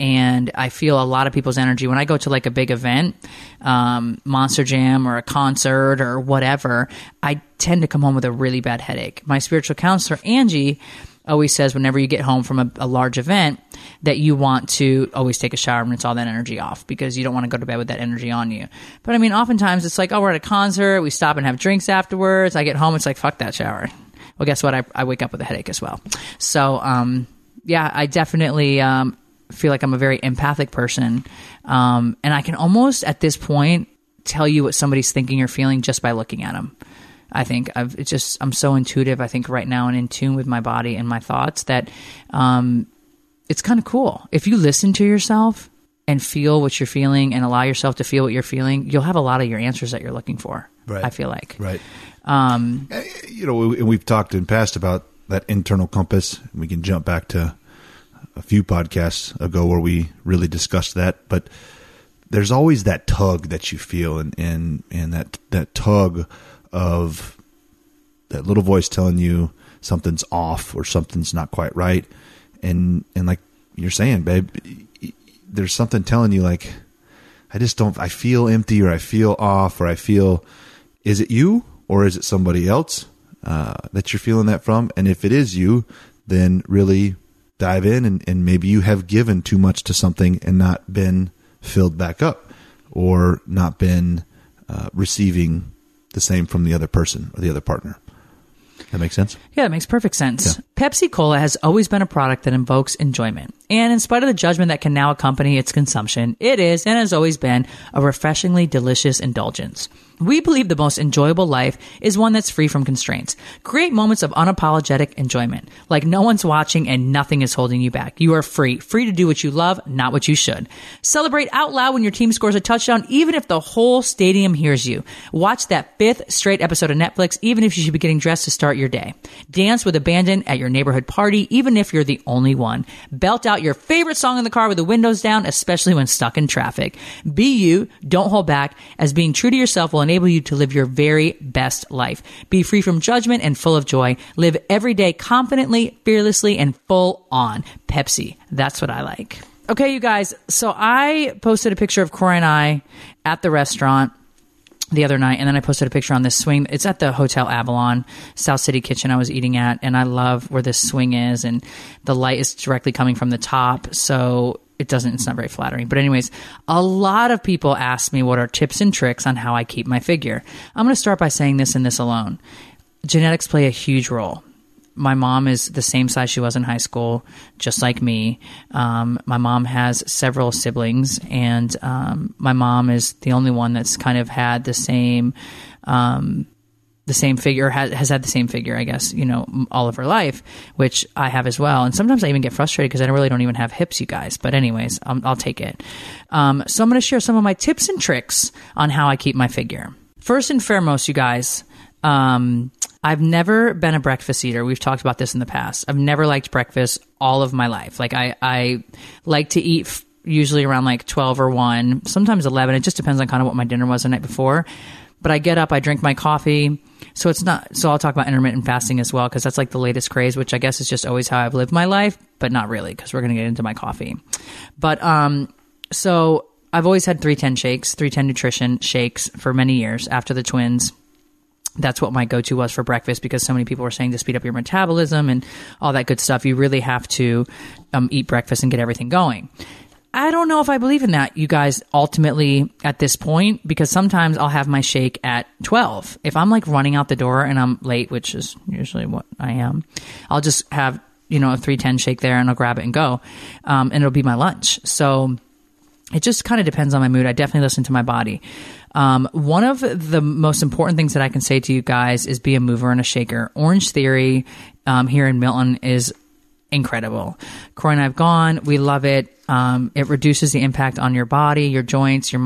And I feel a lot of people's energy when I go to like a big event, Monster Jam or a concert or whatever, I tend to come home with a really bad headache. My spiritual counselor, Angie, always says whenever you get home from a large event that you want to always take a shower and rinse all that energy off, because you don't want to go to bed with that energy on you. But I mean, oftentimes it's like, oh, we're at a concert. We stop and have drinks afterwards. I get home. It's like, fuck that shower. Well, guess what? I wake up with a headache as well. So, yeah, I definitely feel like I'm a very empathic person. And I can almost at this point tell you what somebody's thinking or feeling just by looking at them. I think I'm so intuitive, I think, right now, and in tune with my body and my thoughts that it's kind of cool. If you listen to yourself and feel what you're feeling and allow yourself to feel what you're feeling, you'll have a lot of your answers that you're looking for, I feel like. Right. You know, we've talked in past about that internal compass. We can jump back to a few podcasts ago where we really discussed that. But there's always that tug that you feel, and that tug of that little voice telling you something's off or something's not quite right. And like you're saying, babe, there's something telling you like, I feel empty, or I feel off, or I feel, is it you or is it somebody else that you're feeling that from? And if it is you, then really dive in, and maybe you have given too much to something and not been filled back up, or not been receiving the same from the other person or the other partner. That makes sense? Yeah, it makes perfect sense. Yeah. Pepsi Cola has always been a product that invokes enjoyment. And in spite of the judgment that can now accompany its consumption, it is and has always been a refreshingly delicious indulgence. We believe the most enjoyable life is one that's free from constraints. Create moments of unapologetic enjoyment, like no one's watching and nothing is holding you back. You are free, free to do what you love, not what you should. Celebrate out loud when your team scores a touchdown, even if the whole stadium hears you. Watch that 5th straight episode of Netflix, even if you should be getting dressed to start your day. Dance with abandon at your neighborhood party, even if you're the only one. Belt out your favorite song in the car with the windows down, especially when stuck in traffic. Be you, don't hold back, as being true to yourself will enable you to live your very best life. Be free from judgment and full of joy. Live every day confidently, fearlessly, and full on. Pepsi. That's what I like. Okay, you guys. So I posted a picture of Croy and I at the restaurant the other night, and then I posted a picture on this swing. It's at the Hotel Avalon, South City Kitchen I was eating at, and I love where this swing is, and the light is directly coming from the top, so it's not very flattering. But anyways, a lot of people ask me what are tips and tricks on how I keep my figure. I'm going to start by saying this, and this alone. Genetics play a huge role. My mom is the same size she was in high school, just like me. My mom has several siblings, and my mom is the only one that's kind of had the same figure, has had the same figure, I guess, you know, all of her life, which I have as well. And sometimes I even get frustrated because I really don't even have hips, you guys. But anyways, I'll take it. So I'm going to share some of my tips and tricks on how I keep my figure. First and foremost, you guys, I've never been a breakfast eater. We've talked about this in the past. I've never liked breakfast all of my life. Like I like to eat usually around like 12 or 1, sometimes 11. It just depends on kind of what my dinner was the night before. But I get up, I drink my coffee. So I'll talk about intermittent fasting as well, because that's like the latest craze, which I guess is just always how I've lived my life, but not really, because we're going to get into my coffee. But so I've always had 310 shakes, 310 nutrition shakes for many years after the twins. That's what my go-to was for breakfast, because so many people were saying to speed up your metabolism and all that good stuff, you really have to eat breakfast and get everything going. I don't know if I believe in that, you guys, ultimately at this point, because sometimes I'll have my shake at 12. If I'm like running out the door and I'm late, which is usually what I am, I'll just have, you know, a 310 shake there, and I'll grab it and go, and it'll be my lunch. So it just kind of depends on my mood. I definitely listen to my body. One of the most important things that I can say to you guys is be a mover and a shaker. Orange Theory here in Milton is incredible. Croy and I have gone. We love it. It reduces the impact on your body, your joints, by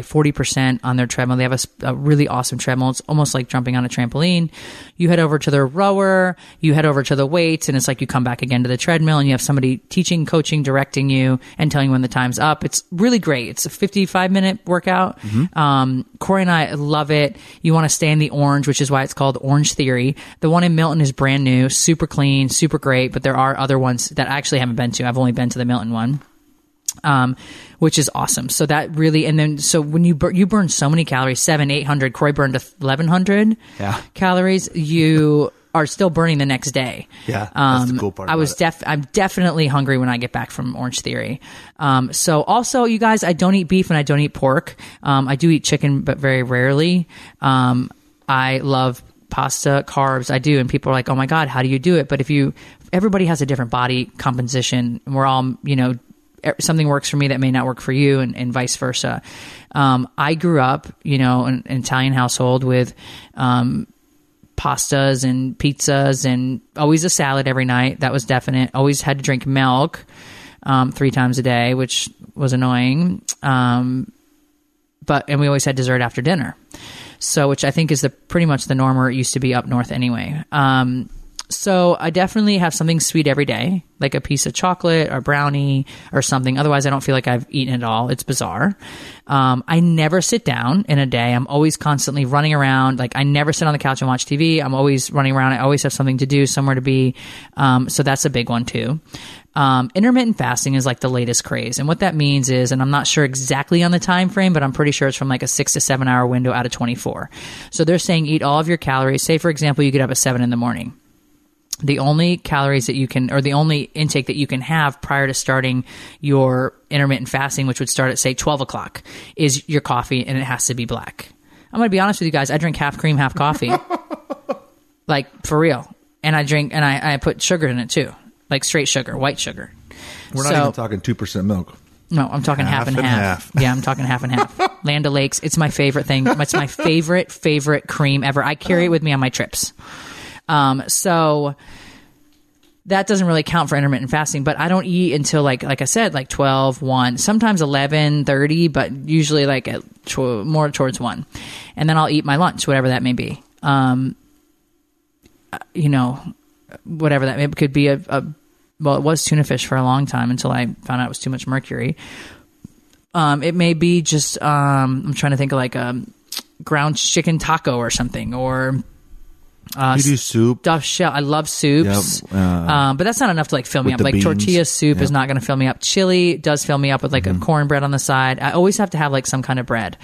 40% on their treadmill. They have a really awesome treadmill. It's almost like jumping on a trampoline. You head over to their rower, you head over to the weights, and it's like you come back again to the treadmill, and you have somebody teaching, coaching, directing you, and telling you when the time's up. It's really great. It's a 55-minute workout. Mm-hmm. Croy and I love it. You want to stay in the orange, which is why it's called Orange Theory. The one in Milton is brand new, super clean, super great, but there are other ones that I actually haven't been to. I've only been to the Milton one. Which is awesome. So that really, and then, so when you burn so many calories, 700, 800, Croy burned 1,100 calories. You are still burning the next day. Yeah. That's the cool part. I'm definitely hungry when I get back from Orange Theory. So also, you guys, I don't eat beef and I don't eat pork. I do eat chicken, but very rarely. I love pasta, carbs. I do. And people are like, oh my God, how do you do it? But everybody has a different body composition. We're all, you know, something works for me that may not work for you, and vice versa. I grew up, you know, in an Italian household with pastas and pizzas and always a salad every night. That was definite. Always had to drink milk 3 times a day, which was annoying. But we always had dessert after dinner. So, which I think is pretty much the norm, or it used to be up north anyway. So I definitely have something sweet every day, like a piece of chocolate or brownie or something. Otherwise, I don't feel like I've eaten at all. It's bizarre. I never sit down in a day. I'm always constantly running around. Like, I never sit on the couch and watch TV. I'm always running around. I always have something to do, somewhere to be. So that's a big one too. Intermittent fasting is like the latest craze. And what that means is, and I'm not sure exactly on the time frame, but I'm pretty sure it's from like a 6 to 7 hour window out of 24. So they're saying eat all of your calories. Say, for example, you get up at 7 in the morning. The only calories that you can, or the only intake that you can have prior to starting your intermittent fasting, which would start at say 12 o'clock, is your coffee, and it has to be black. I'm going to be honest with you guys. I drink half cream, half coffee, like for real. And I drink, and I put sugar in it too, like straight sugar, white sugar. We're not even talking 2% milk. No, I'm talking half and half. Yeah, I'm talking half and half. Land O'Lakes. It's my favorite thing. It's my favorite cream ever. I carry it with me on my trips. So that doesn't really count for intermittent fasting, but I don't eat until like I said, like 12, 1, sometimes 11, 30, but usually like more towards 1. And then I'll eat my lunch, whatever that may be. You know, whatever that may be. It could be well, it was tuna fish for a long time until I found out it was too much mercury. It may be just, I'm trying to think of like a ground chicken taco or something, or you do soup, stuffed shell. I love soups, yep. But that's not enough to like fill me up. Like beans. Tortilla soup, yep, is not going to fill me up. Chili does fill me up with like, mm-hmm, a cornbread on the side. I always have to have like some kind of bread,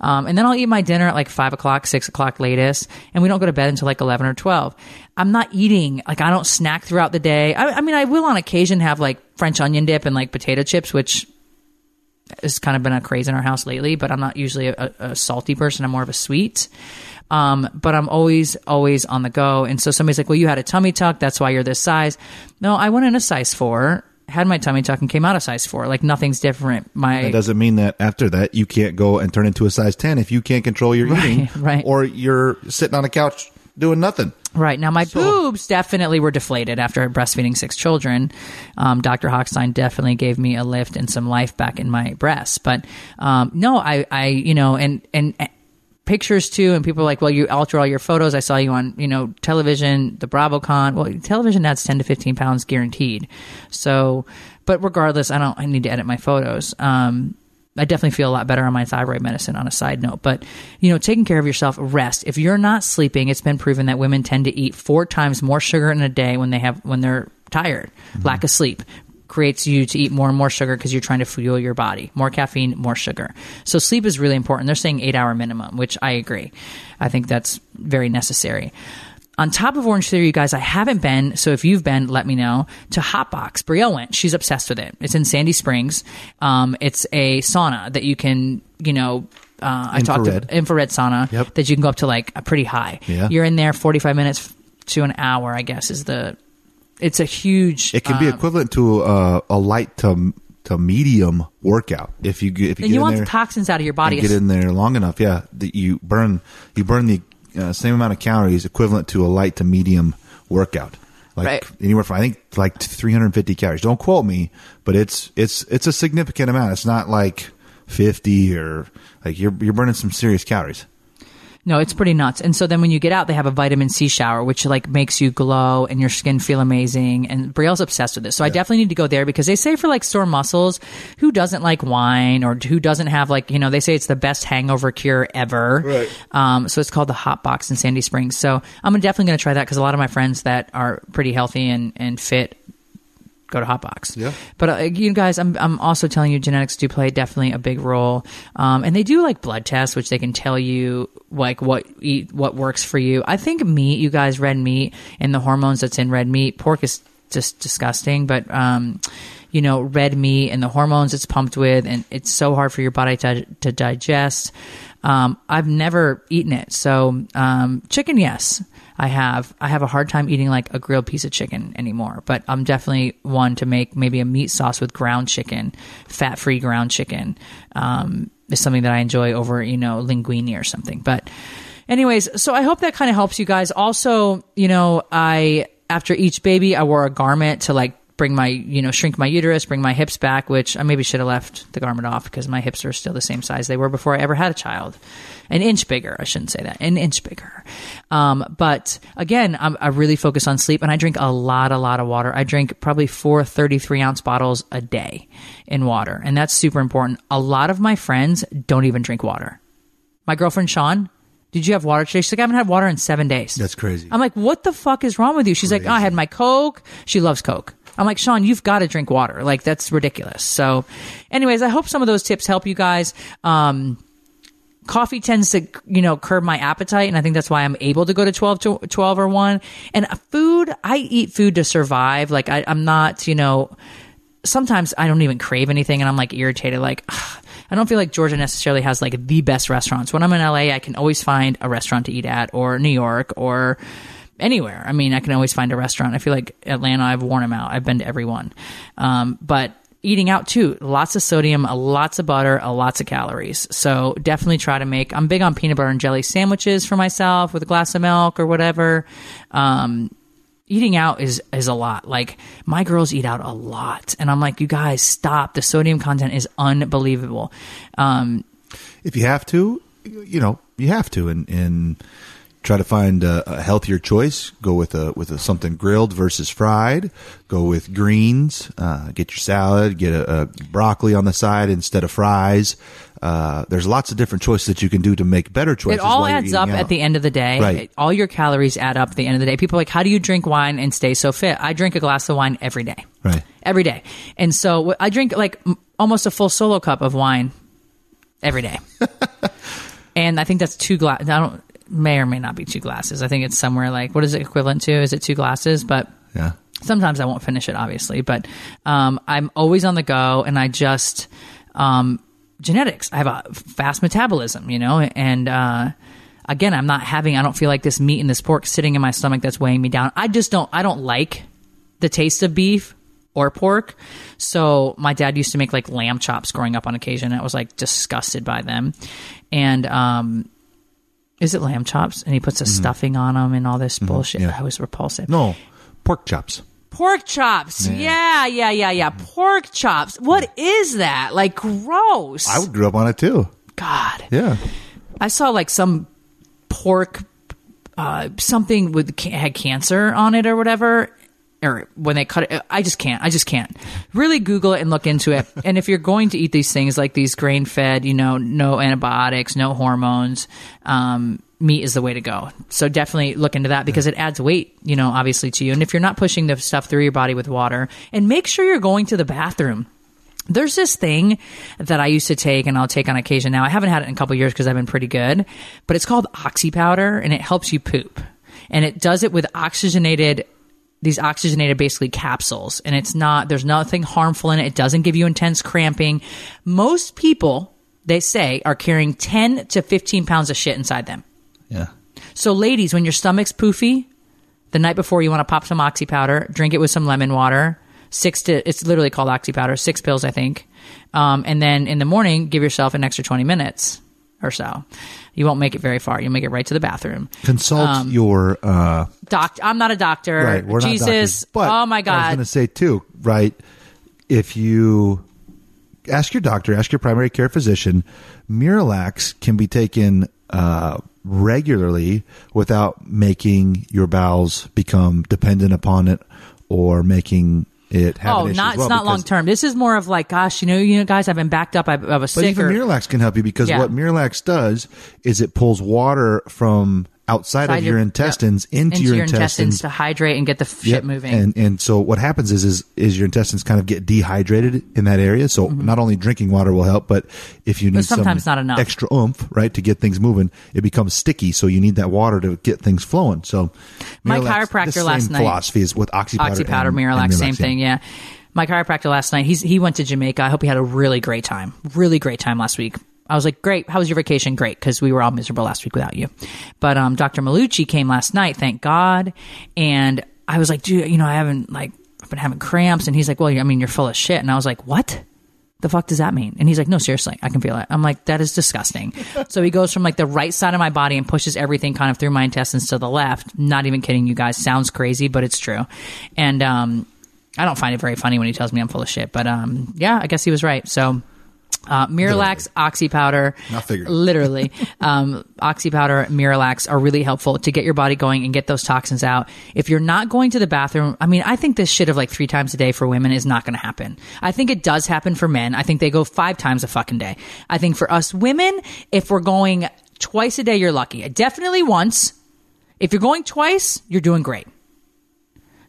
and then I'll eat my dinner at like 5 o'clock, 6 o'clock latest, and we don't go to bed until like 11 or 12. I'm not eating, like I don't snack throughout the day. I mean, I will on occasion have like French onion dip and like potato chips, which has kind of been a craze in our house lately. But I'm not usually a salty person. I'm more of a sweet. But I'm always on the go. And so somebody's like, well, you had a tummy tuck. That's why you're this size. No, I went in a size 4, had my tummy tuck, and came out a size 4. Like, nothing's different. That doesn't mean that after that you can't go and turn into a size 10 if you can't control your eating, right. Or you're sitting on a couch doing nothing. Right. Now, my boobs definitely were deflated after breastfeeding 6 children. Dr. Hochstein definitely gave me a lift and some life back in my breasts. But no, I you know, and pictures too, and people are like, well, you alter all your photos. I saw you on, you know, television, the BravoCon. Well, television adds 10 to 15 pounds guaranteed. So, but regardless, I need to edit my photos. I definitely feel a lot better on my thyroid medicine, on a side note. But, you know, taking care of yourself, rest. If you're not sleeping, it's been proven that women tend to eat 4 times more sugar in a day when they're tired. Mm-hmm. Lack of sleep creates you to eat more and more sugar because you're trying to fuel your body. More caffeine, more sugar. So sleep is really important. They're saying 8-hour minimum, which I agree. I think that's very necessary. On top of Orange Theory, you guys, I haven't been, so if you've been, let me know, to Hotbox. Brielle went. She's obsessed with it. It's in Sandy Springs. It's a sauna that you can, you know, infrared sauna, yep, that you can go up to like a pretty high. Yeah. You're in there 45 minutes to an hour, I guess, is the... It's a huge... It can be equivalent to a light to medium workout. If you get in there... And you want the toxins out of your body. Get in there long enough, yeah. That you burn the same amount of calories equivalent to a light to medium workout. Like, right. Anywhere from, I think, like 350 calories. Don't quote me, but it's a significant amount. It's not like 50 or... Like, you're burning some serious calories. No, it's pretty nuts. And so then when you get out, they have a vitamin C shower, which like makes you glow and your skin feel amazing. And Brielle's obsessed with this. So yeah. I definitely need to go there because they say for like sore muscles, who doesn't like wine or who doesn't have like, you know, they say it's the best hangover cure ever. Right. So it's called the Hotbox in Sandy Springs. So I'm definitely going to try that because a lot of my friends that are pretty healthy and fit go to Hotbox. Yeah. But you guys, I'm also telling you, genetics do play definitely a big role. And they do like blood tests, which they can tell you like what works for you. I think meat, you guys, red meat and the hormones that's in red meat, pork is just disgusting, but you know, red meat and the hormones it's pumped with, and it's so hard for your body to digest. I've never eaten it. So chicken, yes. I have a hard time eating like a grilled piece of chicken anymore, but I'm definitely one to make maybe a meat sauce with ground chicken, fat-free ground chicken. Is something that I enjoy over, you know, linguine or something. But anyways, so I hope that kind of helps you guys. Also, you know, after each baby, I wore a garment to like bring my, shrink my uterus, bring my hips back, which I maybe should have left the garment off because my hips are still the same size they were before I ever had a child. An inch bigger. I shouldn't say that. An inch bigger. But again, I really focus on sleep, and I drink a lot of water. I drink probably 4 33-ounce bottles a day in water, and that's super important. A lot of my friends don't even drink water. My girlfriend, Sean, did you have water today? She's like, I haven't had water in 7 days. That's crazy. I'm like, what the fuck is wrong with you? She's crazy. Like, oh, I had my Coke. She loves Coke. I'm like, Sean, you've got to drink water. Like, that's ridiculous. So anyways, I hope some of those tips help you guys. Coffee tends to, curb my appetite. And I think that's why I'm able to go to 12 or 1. And food, I eat food to survive. Like, I'm not, sometimes I don't even crave anything, and I'm like irritated. Like, I don't feel like Georgia necessarily has like the best restaurants. When I'm in LA, I can always find a restaurant to eat at, or New York, or anywhere. I mean, I can always find a restaurant. I feel like Atlanta, I've worn them out. I've been to every one. But eating out too, lots of sodium, lots of butter, lots of calories. So definitely try to make, I'm big on peanut butter and jelly sandwiches for myself with a glass of milk or whatever. Eating out is a lot. Like, my girls eat out a lot, and I'm like, you guys, stop. The sodium content is unbelievable. If you have to, you have to, and try to find a healthier choice. Go with something grilled versus fried. Go with greens. Get your salad. Get a broccoli on the side instead of fries. There's lots of different choices that you can do to make better choices. It all adds up at the end of the day. Right. All your calories add up at the end of the day. People are like, how do you drink wine and stay so fit? I drink a glass of wine every day. Right. Every day. And so I drink like almost a full solo cup of wine every day. And I think that's 2 glasses. May or may not be 2 glasses. I think it's somewhere like, what is it equivalent to? Is it 2 glasses? But yeah. Sometimes I won't finish it, obviously. But I'm always on the go, and I just... genetics. I have a fast metabolism, and again, I don't feel like this meat and this pork sitting in my stomach that's weighing me down. I don't like the taste of beef or pork. So my dad used to make like lamb chops growing up on occasion. I was like disgusted by them. And, is it lamb chops? And he puts a stuffing on them and all this bullshit. Yeah. I was repulsive. No, pork chops. Pork chops. Yeah. Pork chops. What is that? Like, gross. I grew up on it too. God. Yeah. I saw like some pork, something with had cancer on it or whatever. Or when they cut it, I just can't. Really Google it and look into it. And if you're going to eat these things, like these grain fed, no antibiotics, no hormones, meat is the way to go. So definitely look into that, because it adds weight, obviously, to you. And if you're not pushing the stuff through your body with water, and make sure you're going to the bathroom. There's this thing that I used to take, and I'll take on occasion now. I haven't had it in a couple of years because I've been pretty good, but it's called Oxy Powder, and it helps you poop. And it does it with these oxygenated basically capsules, and there's nothing harmful in it. It doesn't give you intense cramping. Most people, they say, are carrying 10 to 15 pounds of shit inside them. Yeah. So ladies, when your stomach's poofy, the night before you want to pop some Oxy Powder, drink it with some lemon water, it's literally called Oxy Powder, 6 pills, I think. And then in the morning, give yourself an extra 20 minutes or so. You won't make it very far. You'll make it right to the bathroom. Consult your doctor. I'm not a doctor. Right, we're Jesus. Not doctors, but oh my God. I was going to say too, right? If you ask your doctor, ask your primary care physician, Miralax can be taken regularly without making your bowels become dependent upon it or making it have an issue. Oh, it's not long term. This is more of like, gosh, guys, I've been backed up. I was sick. But even Miralax can help you, because what Miralax does is it pulls water from outside of your intestines into your intestines to hydrate and get the shit moving. And so what happens is your intestines kind of get dehydrated in that area. So not only drinking water will help, but if you need sometimes some not enough extra oomph, right, to get things moving, it becomes sticky. So you need that water to get things flowing. So my chiropractor last night, philosophy is with Oxy Powder, Miralax, same thing. Yeah. My chiropractor last night, he went to Jamaica. I hope he had a really great time last week. I was like, great. How was your vacation? Great, because we were all miserable last week without you. But Dr. Malucci came last night, thank God. And I was like, dude, I've been having cramps. And he's like, well, you're full of shit. And I was like, what the fuck does that mean? And he's like, no, seriously, I can feel it. I'm like, that is disgusting. So he goes from like the right side of my body and pushes everything kind of through my intestines to the left. Not even kidding you guys. Sounds crazy, but it's true. And I don't find it very funny when he tells me I'm full of shit, but yeah, I guess he was right. So Miralax, Oxy Powder, literally, Oxy Powder, Miralax are really helpful to get your body going and get those toxins out. If you're not going to the bathroom, I mean, I think this shit of like 3 times a day for women is not going to happen. I think it does happen for men. I think they go 5 times a fucking day. I think for us women, if we're going twice a day, you're lucky. Definitely once. If you're going twice, you're doing great.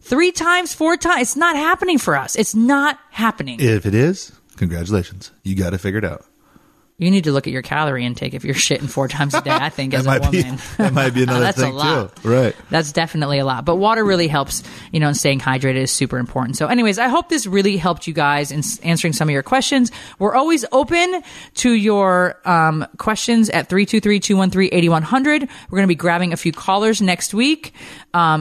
3 times, 4 times, it's not happening for us. It's not happening. If it is, congratulations. You got to figure it out. You need to look at your calorie intake if you're shitting 4 times a day, I think, as a woman. That might be another that's thing, a lot. Too. Right. That's definitely a lot. But water really helps, you know, and staying hydrated is super important. So anyways, I hope this really helped you guys in answering some of your questions. We're always open to your questions at 323-213-8100. We're going to be grabbing a few callers next week.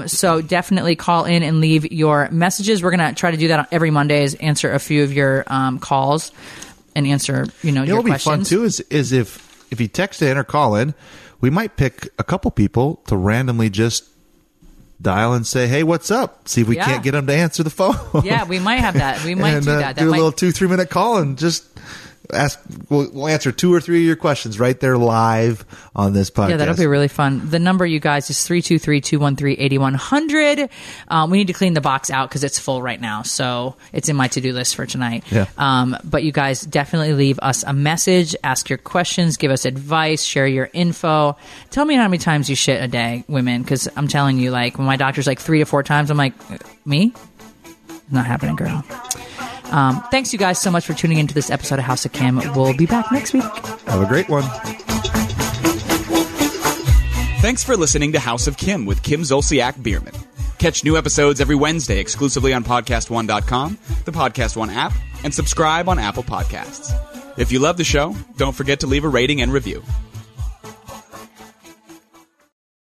So definitely call in and leave your messages. We're going to try to do that on every Monday, is answer a few of your calls. And answer, you know your questions. What would be fun too is if you text in or call in, we might pick a couple people to randomly just dial and say, "Hey, what's up?" See if we can't get them to answer the phone. Yeah, we might have that. We might do that. A little 2-3 minute call and just ask. We'll answer 2 or 3 of your questions right there live on this podcast. Yeah, that'll be really fun. The number, you guys, is 323-213-8100. We need to clean the box out because it's full right now, so it's in my to-do list for tonight. Yeah. But you guys definitely leave us a message, ask your questions, give us advice, share your info. Tell me how many times you shit a day, women, because I'm telling you, like, when my doctor's like 3 to 4 times, I'm like, me? Not happening, girl. Thanks, you guys, so much for tuning into this episode of House of Kim. We'll be back next week. Have a great one. Thanks for listening to House of Kim with Kim Zolciak Biermann. Catch new episodes every Wednesday exclusively on PodcastOne.com, the Podcast One app, and subscribe on Apple Podcasts. If you love the show, don't forget to leave a rating and review.